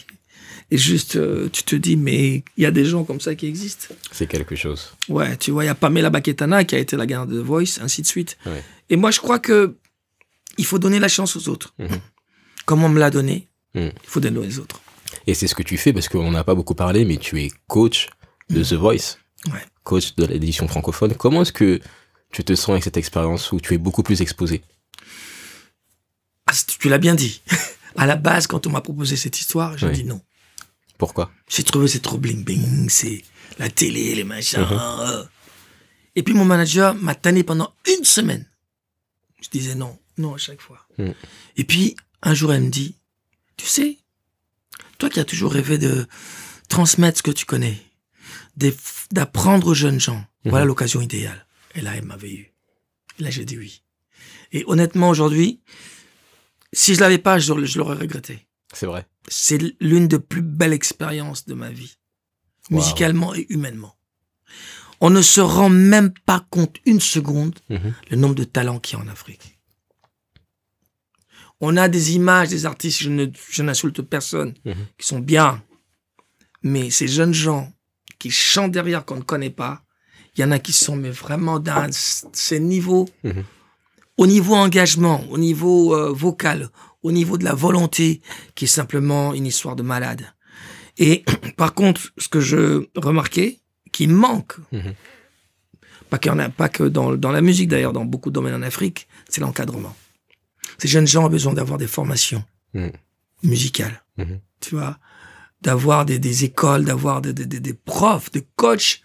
juste, tu te dis, mais il y a des gens comme ça qui existent. C'est quelque chose. Ouais, tu vois, il y a Pamela Baketana qui a été la gagnante de The Voice, ainsi de suite. Ouais. Et moi, je crois qu'il faut donner la chance aux autres. Comme on me l'a donné, il faut donner aux autres. Et c'est ce que tu fais, parce qu'on n'a pas beaucoup parlé, mais tu es coach de The Voice, ouais, coach de l'édition francophone. Comment est-ce que tu te sens avec cette expérience où tu es beaucoup plus exposé? Ah, tu l'as bien dit. À la base, quand on m'a proposé cette histoire, j'ai, ouais, dit non. Pourquoi? J'ai trouvé c'est trop bling bling, c'est la télé, les machins. Et puis mon manager m'a tanné pendant une semaine. Je disais non, non à chaque fois. Et puis un jour elle me dit, tu sais, toi qui as toujours rêvé de transmettre ce que tu connais, d'apprendre aux jeunes gens, voilà l'occasion idéale. Et là elle m'avait eu. Et là j'ai dit oui. Et honnêtement aujourd'hui, si je l'avais pas, je l'aurais regretté. C'est vrai. C'est l'une des plus belles expériences de ma vie, musicalement et humainement. On ne se rend même pas compte une seconde le nombre de talents qu'il y a en Afrique. On a des images des artistes, je n'insulte personne, qui sont bien, mais ces jeunes gens qui chantent derrière qu'on ne connaît pas, il y en a qui sont mais vraiment dans ces niveaux, au niveau engagement, au niveau vocal, au niveau de la volonté, qui est simplement une histoire de malade. Et par contre, ce que je remarquais, qui manque, pas que dans la musique d'ailleurs, dans beaucoup de domaines en Afrique, c'est l'encadrement. Ces jeunes gens ont besoin d'avoir des formations musicales, tu vois, d'avoir des écoles, d'avoir des profs, des coachs,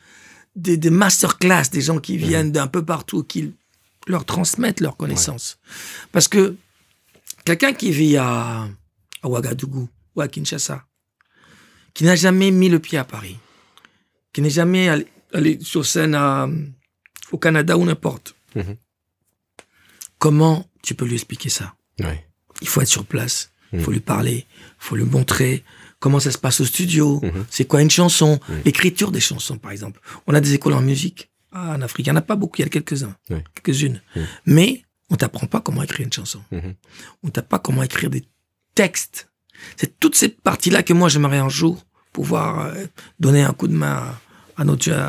des masterclass, des gens qui viennent d'un peu partout, qui leur transmettent leurs connaissances. Parce que quelqu'un qui vit à Ouagadougou ou à Kinshasa, qui n'a jamais mis le pied à Paris, qui n'est jamais allé sur scène au Canada ou n'importe, comment tu peux lui expliquer ça? Il faut être sur place, il faut lui parler, il faut lui montrer comment ça se passe au studio, c'est quoi une chanson, l'écriture des chansons par exemple. On a des écoles en musique en Afrique, il n'y en a pas beaucoup, il y a quelques-unes, mais on ne t'apprend pas comment écrire une chanson. On ne t'apprend pas comment écrire des textes. C'est toutes ces parties-là que moi, j'aimerais un jour pouvoir donner un coup de main à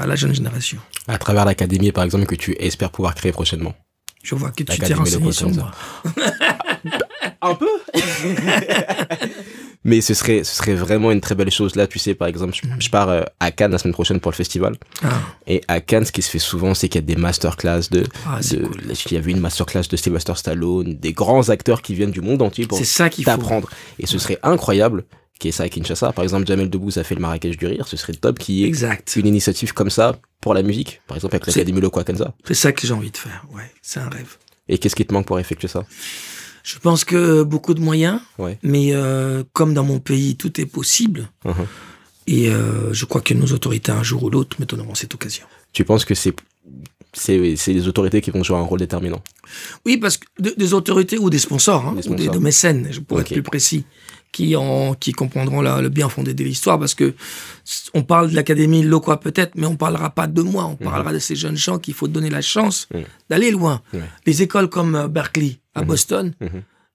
la jeune génération. À travers l'académie, par exemple, que tu espères pouvoir créer prochainement. Je vois que tu t'es renseigné sur moi. Un peu. Mais ce serait vraiment une très belle chose. Là, tu sais, par exemple, je pars à Cannes la semaine prochaine pour le festival. Et à Cannes, ce qui se fait souvent, c'est qu'il y a des masterclass de... cool. Il y avait une masterclass de Sylvester Stallone, des grands acteurs qui viennent du monde entier pour t'apprendre. Et ce serait incroyable qu'il y ait ça à Kinshasa. Par exemple, Jamel Debbouze a fait le Marrakech du Rire. Ce serait top qu'il y ait une initiative comme ça pour la musique. Par exemple, avec l'Académie Lokua Kanza. C'est ça que j'ai envie de faire. Ouais, c'est un rêve. Et qu'est-ce qui te manque pour effectuer ça? Je pense que beaucoup de moyens, mais comme dans mon pays, tout est possible. Et je crois que nos autorités, un jour ou l'autre, me donneront cette occasion. Tu penses que c'est les autorités qui vont jouer un rôle déterminant? Oui, parce que des autorités ou des sponsors, des sponsors. Ou des mécènes, je pourrais être plus précis, qui comprendront le bien fondé de l'histoire, parce que on parle de l'Académie Lokua peut-être, mais on ne parlera pas de moi, on parlera de ces jeunes gens qu'il faut donner la chance d'aller loin. Les écoles comme Berkeley, à Boston,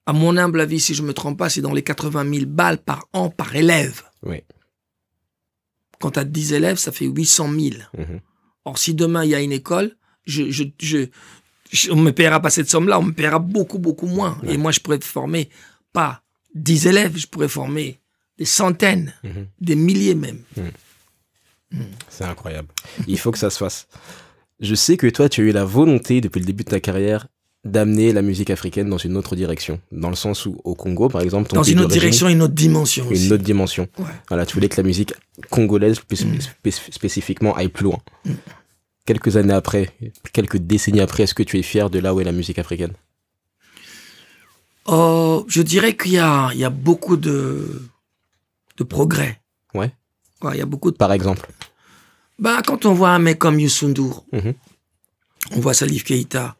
à mon humble avis, si je ne me trompe pas, c'est dans les 80 000 balles par an par élève. Quand tu as 10 élèves, ça fait 800 000. Or, si demain, il y a une école, on me paiera pas cette somme-là, on me paiera beaucoup, beaucoup moins. Et moi, je pourrais former pas 10 élèves, je pourrais former des centaines, des milliers même. C'est incroyable. Il faut que ça se fasse. Je sais que toi, tu as eu la volonté, depuis le début de ta carrière, d'amener la musique africaine dans une autre direction, dans le sens où au Congo par exemple, dans une autre direction, une autre dimension aussi. Une autre dimension, voilà, tu voulais que la musique congolaise spécifiquement aille plus loin. Quelques années après, quelques décennies après, est-ce que tu es fier de là où est la musique africaine? Je dirais qu'il y a beaucoup de progrès. Il y a beaucoup de... Par exemple, quand on voit un mec comme Youssou N'Dour, on voit Salif Keïta,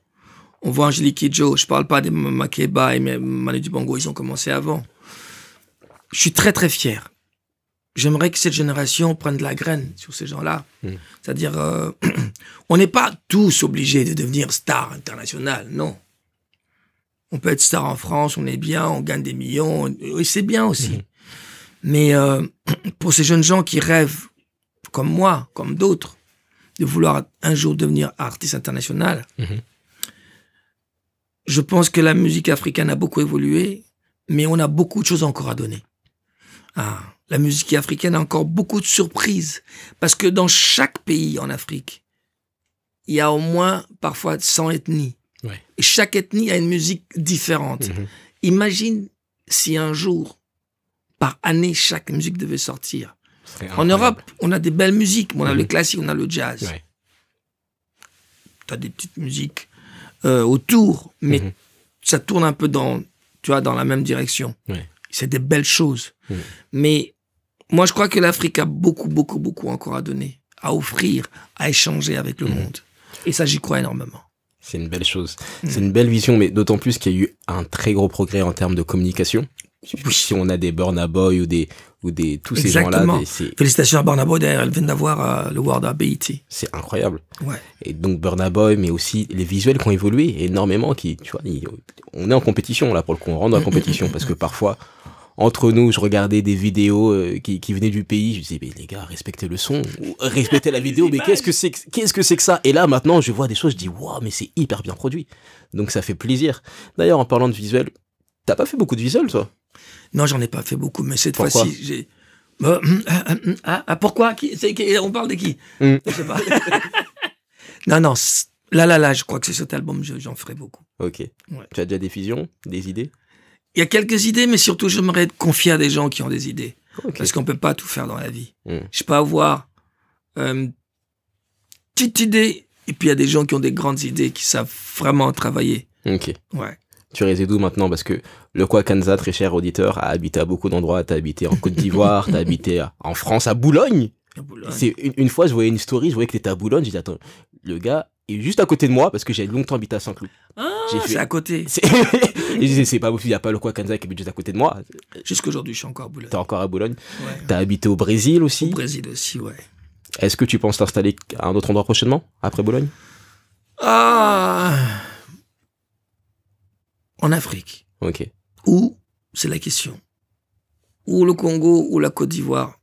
on voit Angélique Kidjo, je ne parle pas des Makeba et Manu Dibango, ils ont commencé avant. Je suis très très fier. J'aimerais que cette génération prenne de la graine sur ces gens-là. C'est-à-dire, on n'est pas tous obligés de devenir stars internationales, non. On peut être star en France, on est bien, on gagne des millions, et c'est bien aussi. Mais pour ces jeunes gens qui rêvent, comme moi, comme d'autres, de vouloir un jour devenir artiste international, je pense que la musique africaine a beaucoup évolué, mais on a beaucoup de choses encore à donner. La musique africaine a encore beaucoup de surprises, parce que dans chaque pays en Afrique, il y a au moins parfois 100 ethnies. Et chaque ethnie a une musique différente. Imagine si un jour, par année, chaque musique devait sortir. En Europe, on a des belles musiques. On a le classique, on a le jazz. Ouais. Tu as des petites musiques autour, mais ça tourne un peu dans, tu vois, dans la même direction. Ouais. C'est des belles choses. Mmh. Mais moi, je crois que l'Afrique a beaucoup encore à donner, à offrir, à échanger avec le monde. Et ça, j'y crois énormément. C'est une belle chose. C'est une belle vision, mais d'autant plus qu'il y a eu un très gros progrès en termes de communication. Si on a des Burna Boy ou des tous ces gens-là. Félicitations à Burna Boy, d'ailleurs, elle vient d'avoir le World à BET. C'est incroyable. Ouais. Et donc Burna Boy, mais aussi les visuels qui ont évolué énormément. Qui, tu vois, on est en compétition là pour le coup, on rentre en compétition parce que parfois, entre nous, je regardais des vidéos qui venaient du pays. Je disais, mais les gars, respectez le son, respectez la vidéo, mais qu'est-ce que c'est que ça? Et là, maintenant, je vois des choses, je dis, waouh, mais c'est hyper bien produit. Donc ça fait plaisir. D'ailleurs, en parlant de visuels, t'as pas fait beaucoup de visuels, toi? Non, j'en ai pas fait beaucoup, mais cette fois-ci, j'ai... pourquoi? On parle de qui? Je sais pas. non, là, je crois que c'est cet album, j'en ferai beaucoup. Ok. Ouais. Tu as déjà des fusions, des idées? Il y a quelques idées, mais surtout, j'aimerais confier à des gens qui ont des idées. Okay. Parce qu'on peut pas tout faire dans la vie. Je peux avoir une petite idée, et puis il y a des gens qui ont des grandes idées, qui savent vraiment travailler. Ok. Ouais. Tu résides où maintenant? Parce que Lokua Kanza, très cher auditeur, a habité à beaucoup d'endroits. T'as habité en Côte d'Ivoire, t'as habité en France, à Boulogne. Une fois, je voyais une story, je voyais que t'étais à Boulogne. J'ai dit, attends, le gars est juste à côté de moi parce que j'ai longtemps habité à Saint-Cloud. Ah, c'est à côté. Et je disais, c'est pas possible, il n'y a pas Lokua Kanza qui habite juste à côté de moi. Jusqu'aujourd'hui, je suis encore à Boulogne. T'es encore à Boulogne. Ouais. T'as habité au Brésil aussi. Au Brésil aussi, ouais. Est-ce que tu penses t'installer à un autre endroit prochainement, après Boulogne? Ah... En Afrique. Ok. Ou, c'est la question, ou le Congo, ou la Côte d'Ivoire,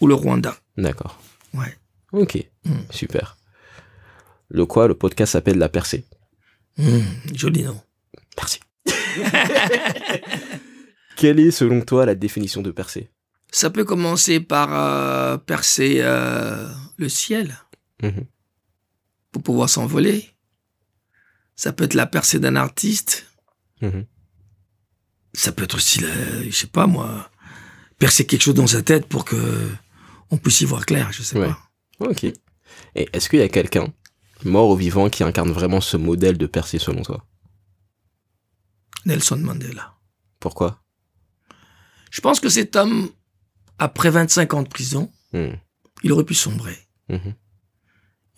ou le Rwanda. D'accord. Ouais. Ok, super. Le podcast s'appelle La Percée. Joli nom. Merci. Quelle est, selon toi, la définition de percée? Ça peut commencer par percer le ciel, pour pouvoir s'envoler. Ça peut être la percée d'un artiste. Ça peut être aussi, je sais pas moi, percer quelque chose dans sa tête pour que on puisse y voir clair, je sais pas. Ok. Et est-ce qu'il y a quelqu'un, mort ou vivant, qui incarne vraiment ce modèle de percée selon toi? Nelson Mandela. Pourquoi? Je pense que cet homme, après 25 ans de prison, il aurait pu sombrer.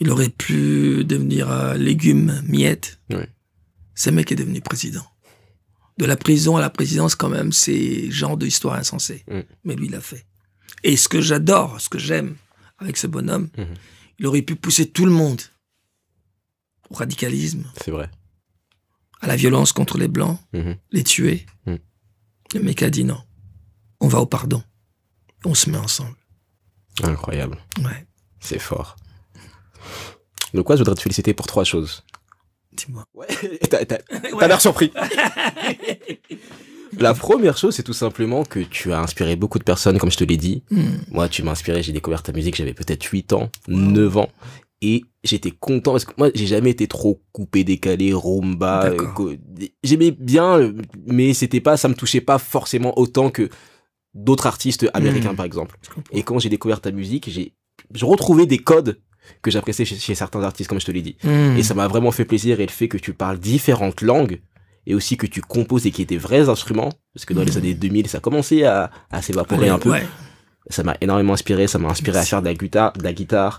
Il aurait pu devenir légume, miette. Ce mec est devenu président. De la prison à la présidence, quand même, c'est genre d'histoire insensée. Mais lui, il l'a fait. Et ce que j'adore, ce que j'aime avec ce bonhomme, il aurait pu pousser tout le monde au radicalisme. C'est vrai. À la violence contre les Blancs, les tuer. Le mec a dit non. On va au pardon. On se met ensemble. Incroyable. Ouais. C'est fort. Donc quoi, je voudrais te féliciter pour 3 choses. Dis-moi. Ouais, t'as l'air surpris. La première chose, c'est tout simplement que tu as inspiré beaucoup de personnes, comme je te l'ai dit. Moi, tu m'as inspiré, j'ai découvert ta musique, j'avais peut-être 8 ans, 9 ans. Et j'étais content parce que moi, j'ai jamais été trop coupé, décalé, rumba. J'aimais bien, mais c'était pas, ça me touchait pas forcément autant que d'autres artistes américains, par exemple. Et quand j'ai découvert ta musique, je retrouvais des codes que j'appréciais chez certains artistes, comme je te l'ai dit. Et ça m'a vraiment fait plaisir, et le fait que tu parles différentes langues, et aussi que tu composes et qu'il y ait des vrais instruments, parce que dans les années 2000, ça commençait à s'évaporer un peu. Ça m'a énormément inspiré, ça m'a inspiré à faire de la guitare,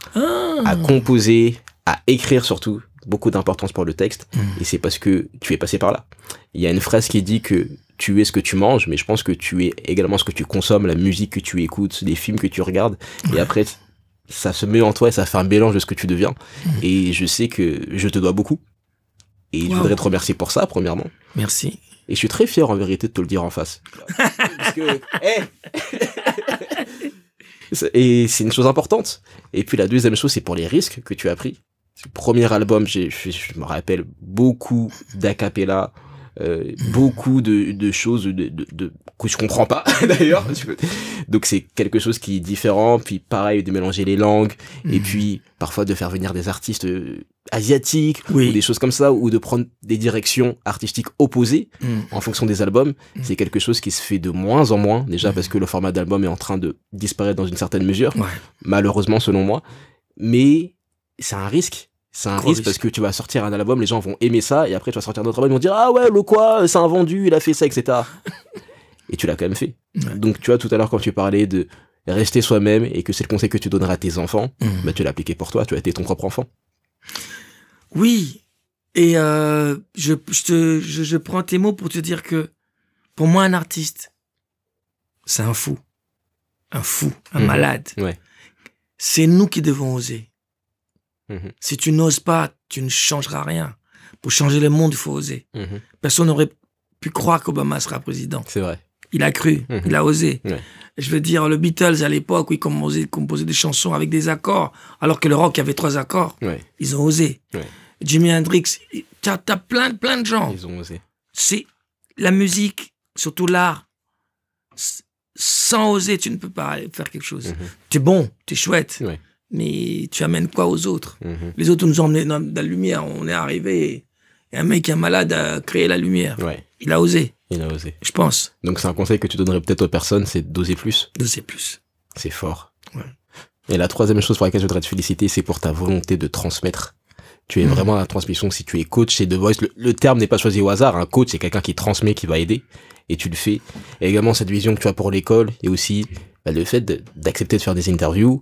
à composer, à écrire surtout, beaucoup d'importance pour le texte, et c'est parce que tu es passé par là. Il y a une phrase qui dit que tu es ce que tu manges, mais je pense que tu es également ce que tu consommes, la musique que tu écoutes, les films que tu regardes, et après... ça se met en toi et ça fait un mélange de ce que tu deviens. Et je sais que je te dois beaucoup. Et je voudrais te remercier pour ça, premièrement. Merci. Et je suis très fier, en vérité, de te le dire en face. Parce que, et c'est une chose importante. Et puis la deuxième chose, c'est pour les risques que tu as pris. Premier album, je me rappelle beaucoup d'acapella, beaucoup de choses que je comprends pas d'ailleurs. Donc c'est quelque chose qui est différent. Puis pareil, de mélanger les langues et puis parfois de faire venir des artistes asiatiques ou des choses comme ça, ou de prendre des directions artistiques opposées en fonction des albums. C'est quelque chose qui se fait de moins en moins déjà parce que le format d'album est en train de disparaître dans une certaine mesure, malheureusement selon moi. Mais c'est un risque. C'est un risque parce que tu vas sortir un album, les gens vont aimer ça, et après tu vas sortir d'autres albums, ils vont dire ah ouais, Lokua, c'est un vendu, il a fait ça, etc. Et tu l'as quand même fait. Ouais. Donc tu vois, tout à l'heure quand tu parlais de rester soi-même et que c'est le conseil que tu donneras à tes enfants, bah, tu l'as appliqué pour toi, tu as été ton propre enfant. Oui, et je prends tes mots pour te dire que pour moi un artiste, c'est un fou. Un fou, un malade. Ouais. C'est nous qui devons oser. Si tu n'oses pas, tu ne changeras rien. Pour changer le monde, il faut oser. Personne n'aurait pu croire qu'Obama sera président. C'est vrai. Il a cru, il a osé. Ouais. Je veux dire, le Beatles, à l'époque, ils composaient des chansons avec des accords, alors que le rock avait 3 accords. Ouais. Ils ont osé. Ouais. Jimi Hendrix, t'as plein de gens. Ils ont osé. C'est la musique, surtout l'art. Sans oser, tu ne peux pas faire quelque chose. T'es bon, t'es chouette. Ouais. Mais tu amènes quoi aux autres? Les autres nous ont emmenés dans la lumière, on est arrivé. Et un mec, un malade, a créé la lumière. Ouais. Il a osé. Il a osé. Je pense. Donc c'est un conseil que tu donnerais peut-être aux personnes, c'est d'oser plus. D'oser plus. C'est fort. Ouais. Et la troisième chose pour laquelle je voudrais te féliciter, c'est pour ta volonté de transmettre. Tu es vraiment à la transmission. Si tu es coach, c'est The Voice. Le terme n'est pas choisi au hasard. Un coach, c'est quelqu'un qui transmet, qui va aider. Et tu le fais. Et également cette vision que tu as pour l'école, et aussi bah, le fait d'accepter de faire des interviews,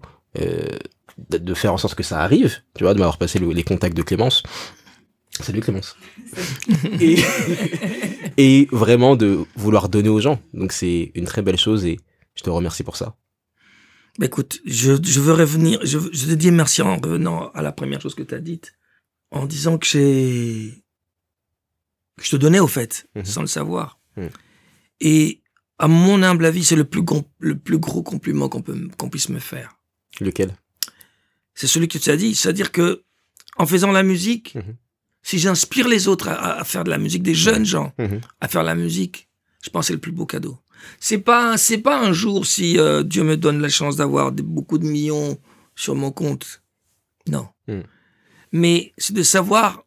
de faire en sorte que ça arrive, tu vois, de m'avoir passé les contacts de Clémence. Salut Clémence. Et vraiment de vouloir donner aux gens. Donc c'est une très belle chose et je te remercie pour ça. Bah écoute, je veux revenir, je te dis merci en revenant à la première chose que tu as dite, en disant que je te donnais au fait, sans le savoir. Et à mon humble avis, c'est le plus gros compliment qu'on puisse me faire. Lequel? C'est celui que tu as dit, c'est-à-dire que en faisant la musique, si j'inspire les autres à faire de la musique, des jeunes gens à faire de la musique, je pense que c'est le plus beau cadeau. C'est pas un jour si Dieu me donne la chance d'avoir beaucoup de millions sur mon compte, non. Mais c'est de savoir,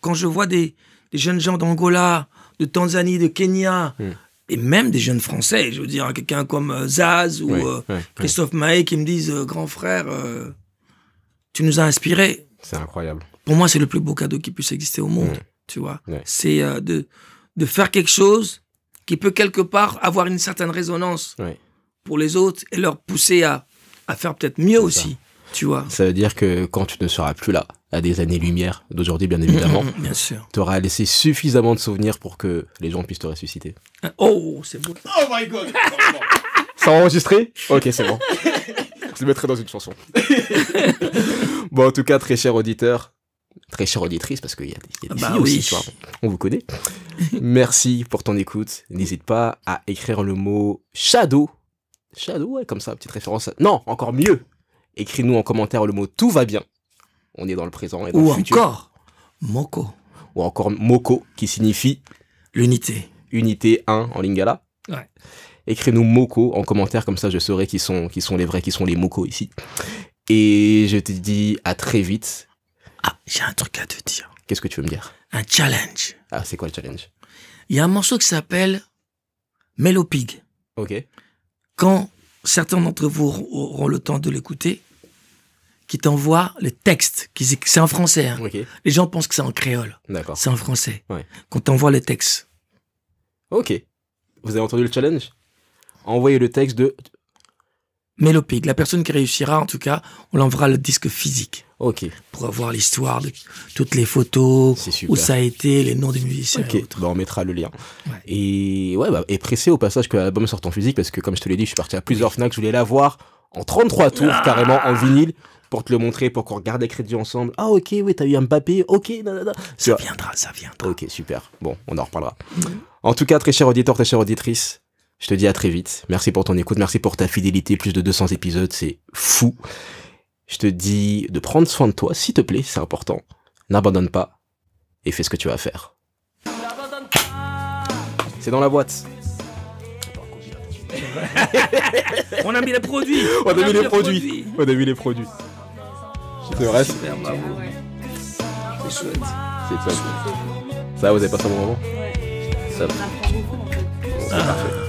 quand je vois des jeunes gens d'Angola, de Tanzanie, de Kenya, et même des jeunes français, je veux dire, quelqu'un comme Zaz ou Christophe Maé qui me disent « Grand frère, tu nous as inspirés ». C'est incroyable. Pour moi, c'est le plus beau cadeau qui puisse exister au monde, tu vois. C'est de faire quelque chose qui peut quelque part avoir une certaine résonance pour les autres et leur pousser à faire peut-être mieux aussi, tu vois. Ça veut dire que quand tu ne seras plus là, à des années-lumière d'aujourd'hui, bien évidemment. Bien sûr. Tu auras laissé suffisamment de souvenirs pour que les gens puissent te ressusciter. Oh, c'est beau. Oh my God. Ça a enregistré? Ok, c'est bon. Je le mettrai dans une chanson. Bon, en tout cas, très cher auditeur, très chère auditrice, parce qu'il y a des filles aussi, tu vois, on vous connaît. Merci pour ton écoute. N'hésite pas à écrire le mot shadow. Shadow, ouais, comme ça, petite référence. Non, encore mieux. Écris-nous en commentaire le mot tout va bien. On est dans le présent et dans le futur. Ou encore MOKO. Ou encore MOKO, qui signifie l'unité. Unité 1 en Lingala. Ouais. Écris-nous MOKO en commentaire, comme ça je saurai qui sont les vrais, qui sont les MOKO ici. Et je te dis à très vite. Ah, j'ai un truc à te dire. Qu'est-ce que tu veux me dire? Un challenge. Ah, c'est quoi le challenge? Il y a un morceau qui s'appelle Mélopig. Ok. Quand certains d'entre vous auront le temps de l'écouter, qui t'envoie le texte. C'est en français. Hein. Okay. Les gens pensent que c'est en créole. D'accord. C'est en français. Ouais. Qu'on t'envoie le texte. Ok. Vous avez entendu le challenge? Envoyez le texte de Mélopig. La personne qui réussira, en tout cas, on l'enverra le disque physique. Ok. Pour avoir l'histoire de toutes les photos, où ça a été, les noms des musiciens. Ok. Et autres. Bah, on mettra le lien. Ouais. Et ouais, bah, et pressez au passage que l'album sorte en physique, parce que comme je te l'ai dit, je suis parti à plusieurs FNAC, je voulais la voir en 33 tours, carrément en vinyle, pour te le montrer, pour qu'on regarde les crédits ensemble. Ah ok, oui, t'as eu un Mbappé, ok, nanana. Ça viendra, ça viendra. Ok, super. Bon, on en reparlera. En tout cas, très cher auditeur, très chère auditrice, je te dis à très vite. Merci pour ton écoute, merci pour ta fidélité. Plus de 200 épisodes, c'est fou. Je te dis de prendre soin de toi, s'il te plaît, c'est important. N'abandonne pas et fais ce que tu as à faire. C'est dans la boîte. On a mis les produits. On a mis les produits. Le reste. Super, bravo. C'est chouette. C'est top. Ça, vous avez passé un bon moment. Ça. Bon, c'est parfait.